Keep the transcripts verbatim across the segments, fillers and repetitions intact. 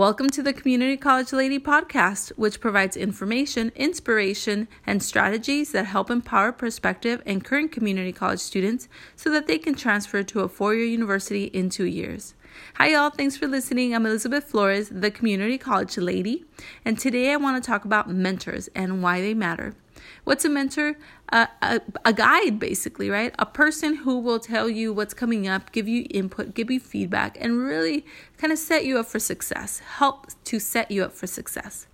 Welcome to the Community College Lady podcast, which provides information, inspiration, and strategies that help empower prospective and current community college students so that they can transfer to a four-year university in two years. Hi, y'all. Thanks for listening. I'm Elizabeth Flores, the Community College Lady, and today I want to talk about mentors and why they matter. What's a mentor? Uh, a, a guide, basically, right? A person who will tell you what's coming up, give you input, give you feedback, and really kind of set you up for success, help to set you up for success.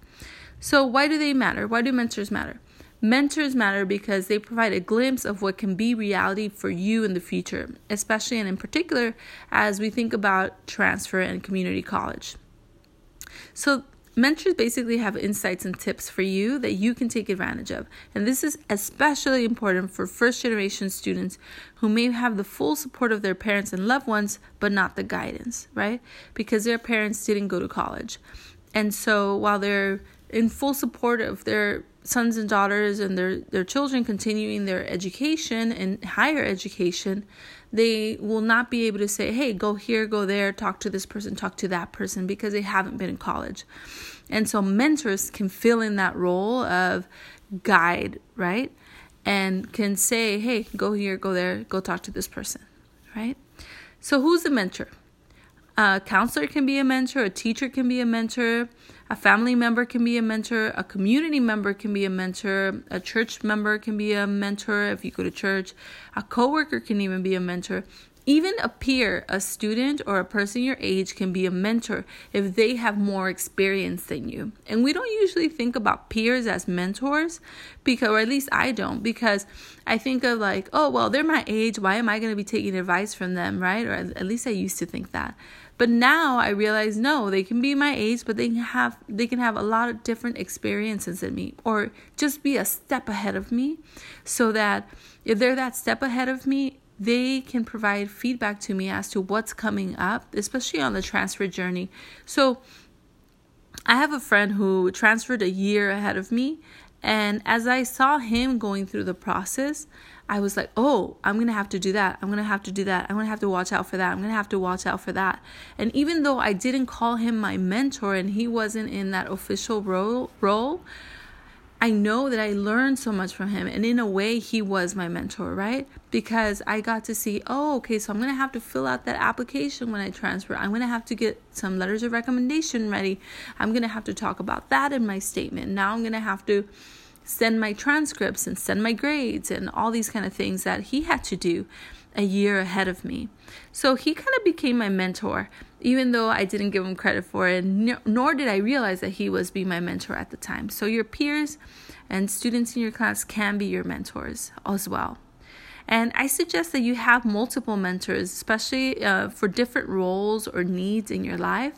So why do they matter? Why do mentors matter? Mentors matter because they provide a glimpse of what can be reality for you in the future, especially and in particular as we think about transfer and community college. So mentors basically have insights and tips for you that you can take advantage of. And this is especially important for first-generation students who may have the full support of their parents and loved ones, but not the guidance, right? Because their parents didn't go to college. And so while they're in full support of their sons and daughters and their, their children continuing their education and higher education, they will not be able to say, hey, go here, go there, talk to this person, talk to that person, because they haven't been in college. And so mentors can fill in that role of guide, right? And can say, hey, go here, go there, go talk to this person, right? So who's the mentor? A counselor can be a mentor, a teacher can be a mentor, a family member can be a mentor, a community member can be a mentor, a church member can be a mentor if you go to church, a coworker can even be a mentor. Even a peer, a student or a person your age can be a mentor if they have more experience than you. And we don't usually think about peers as mentors, because, or at least I don't, because I think of like, oh, well, they're my age. Why am I going to be taking advice from them, right? Or at least I used to think that. But now I realize, no, they can be my age, but they can have they can have a lot of different experiences than me, or just be a step ahead of me, so that if they're that step ahead of me, they can provide feedback to me as to what's coming up, especially on the transfer journey. So I have a friend who transferred a year ahead of me. And as I saw him going through the process, I was like, oh, I'm going to have to do that. I'm going to have to do that. I'm going to have to watch out for that. I'm going to have to watch out for that. And even though I didn't call him my mentor and he wasn't in that official role, role I know that I learned so much from him, and in a way he was my mentor, right? Because I got to see, oh, okay, so I'm going to have to fill out that application when I transfer. I'm going to have to get some letters of recommendation ready. I'm going to have to talk about that in my statement. Now I'm going to have to send my transcripts and send my grades and all these kind of things that he had to do a year ahead of me. So he kind of became my mentor, even though I didn't give him credit for it, nor did I realize that he was being my mentor at the time. So your peers and students in your class can be your mentors as well. And I suggest that you have multiple mentors, especially uh, for different roles or needs in your life.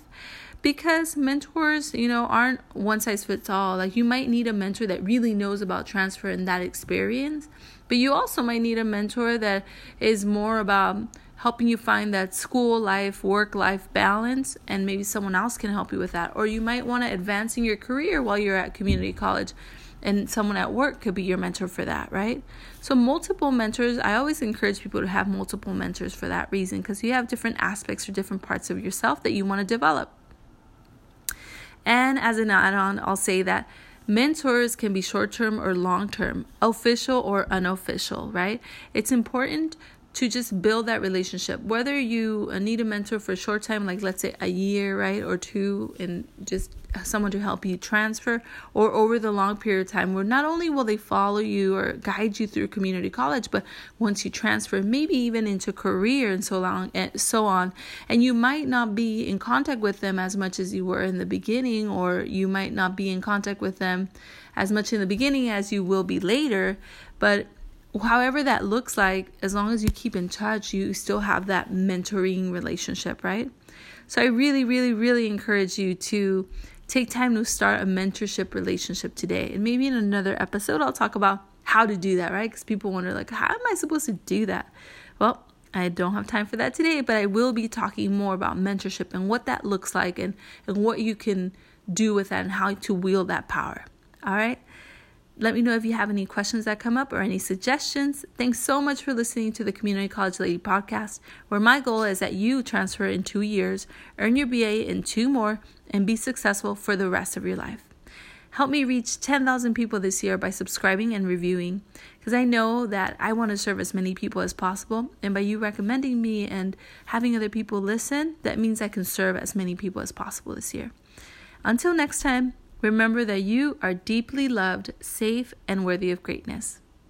Because mentors, you know, aren't one size fits all. Like, you might need a mentor that really knows about transfer and that experience, but you also might need a mentor that is more about helping you find that school life, work life balance, and maybe someone else can help you with that. Or you might want to advance in your career while you're at community college, and someone at work could be your mentor for that, right? So multiple mentors, I always encourage people to have multiple mentors for that reason, because you have different aspects or different parts of yourself that you want to develop. And as an add-on, I'll say that mentors can be short-term or long-term, official or unofficial, right? It's important to just build that relationship. Whether you need a mentor for a short time, like let's say a year, right, or two, and just someone to help you transfer, or over the long period of time where not only will they follow you or guide you through community college, but once you transfer, maybe even into career and so long and so on, and you might not be in contact with them as much as you were in the beginning, or you might not be in contact with them as much in the beginning as you will be later, but however that looks like, as long as you keep in touch, you still have that mentoring relationship, right? So I really, really, really encourage you to take time to start a mentorship relationship today. And maybe in another episode, I'll talk about how to do that, right? Because people wonder, like, how am I supposed to do that? Well, I don't have time for that today, but I will be talking more about mentorship and what that looks like, and, and what you can do with that and how to wield that power. All right? Let me know if you have any questions that come up or any suggestions. Thanks so much for listening to the Community College Lady podcast, where my goal is that you transfer in two years, earn your B A in two more, and be successful for the rest of your life. Help me reach ten thousand people this year by subscribing and reviewing, because I know that I want to serve as many people as possible. And by you recommending me and having other people listen, that means I can serve as many people as possible this year. Until next time, remember that you are deeply loved, safe, and worthy of greatness.